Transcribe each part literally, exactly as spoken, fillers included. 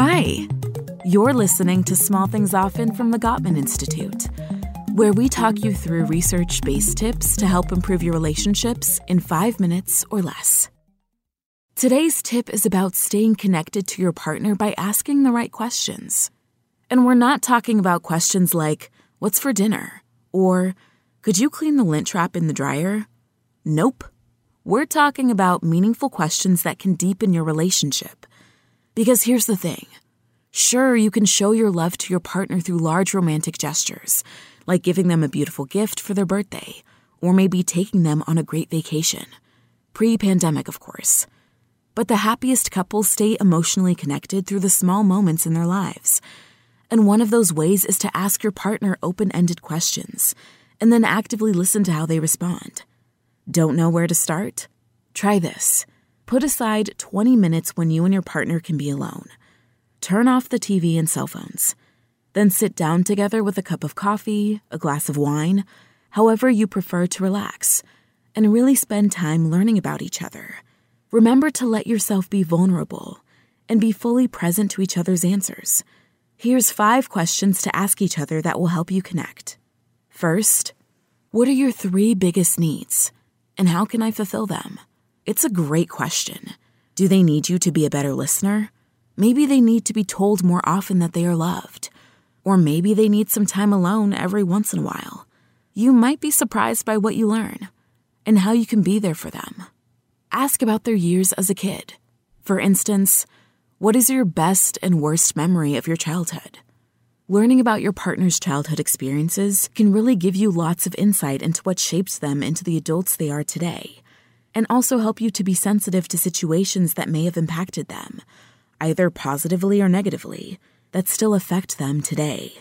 Hi, you're listening to Small Things Often from the Gottman Institute, where we talk you through research-based tips to help improve your relationships in five minutes or less. Today's tip is about staying connected to your partner by asking the right questions. And we're not talking about questions like, what's for dinner? Or, could you clean the lint trap in the dryer? Nope. We're talking about meaningful questions that can deepen your relationship. Because here's the thing. Sure, you can show your love to your partner through large romantic gestures, like giving them a beautiful gift for their birthday, or maybe taking them on a great vacation. Pre-pandemic, of course. But the happiest couples stay emotionally connected through the small moments in their lives. And one of those ways is to ask your partner open-ended questions, and then actively listen to how they respond. Don't know where to start? Try this. Put aside twenty minutes when you and your partner can be alone. Turn off the T V and cell phones. Then sit down together with a cup of coffee, a glass of wine, however you prefer to relax, and really spend time learning about each other. Remember to let yourself be vulnerable and be fully present to each other's answers. Here's five questions to ask each other that will help you connect. First, what are your three biggest needs, and how can I fulfill them? It's a great question. Do they need you to be a better listener? Maybe they need to be told more often that they are loved. Or maybe they need some time alone every once in a while. You might be surprised by what you learn and how you can be there for them. Ask about their years as a kid. For instance, what is your best and worst memory of your childhood? Learning about your partner's childhood experiences can really give you lots of insight into what shaped them into the adults they are today, and also help you to be sensitive to situations that may have impacted them, either positively or negatively, that still affect them today.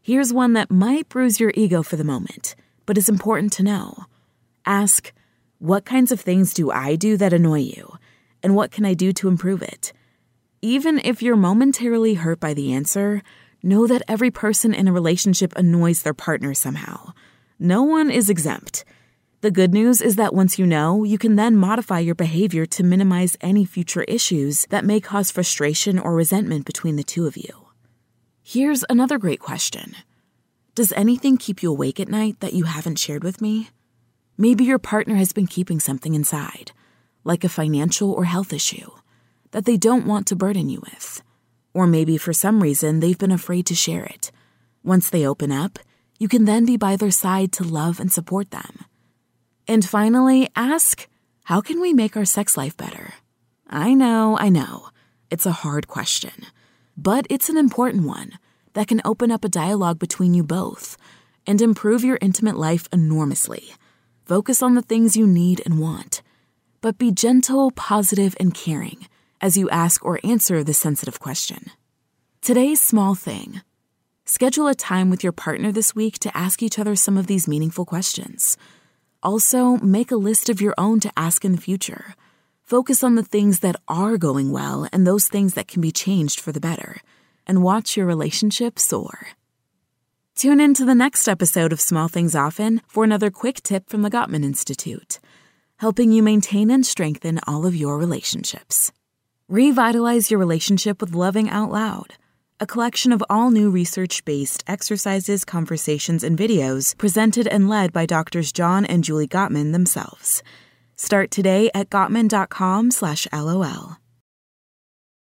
Here's one that might bruise your ego for the moment, but is important to know. Ask, what kinds of things do I do that annoy you, and what can I do to improve it? Even if you're momentarily hurt by the answer, know that every person in a relationship annoys their partner somehow. No one is exempt. The good news is that once you know, you can then modify your behavior to minimize any future issues that may cause frustration or resentment between the two of you. Here's another great question. Does anything keep you awake at night that you haven't shared with me? Maybe your partner has been keeping something inside, like a financial or health issue, that they don't want to burden you with. Or maybe for some reason they've been afraid to share it. Once they open up, you can then be by their side to love and support them. And finally, ask, how can we make our sex life better? I know, I know, it's a hard question, but it's an important one that can open up a dialogue between you both and improve your intimate life enormously. Focus on the things you need and want, but be gentle, positive, and caring as you ask or answer this sensitive question. Today's small thing. Schedule a time with your partner this week to ask each other some of these meaningful questions. Also, make a list of your own to ask in the future. Focus on the things that are going well and those things that can be changed for the better, and watch your relationship soar. Tune in to the next episode of Small Things Often for another quick tip from the Gottman Institute, helping you maintain and strengthen all of your relationships. Revitalize your relationship with Loving Out Loud, a collection of all new research-based exercises, conversations, and videos presented and led by Doctors John and Julie Gottman themselves. Start today at gottman dot com slash L O L.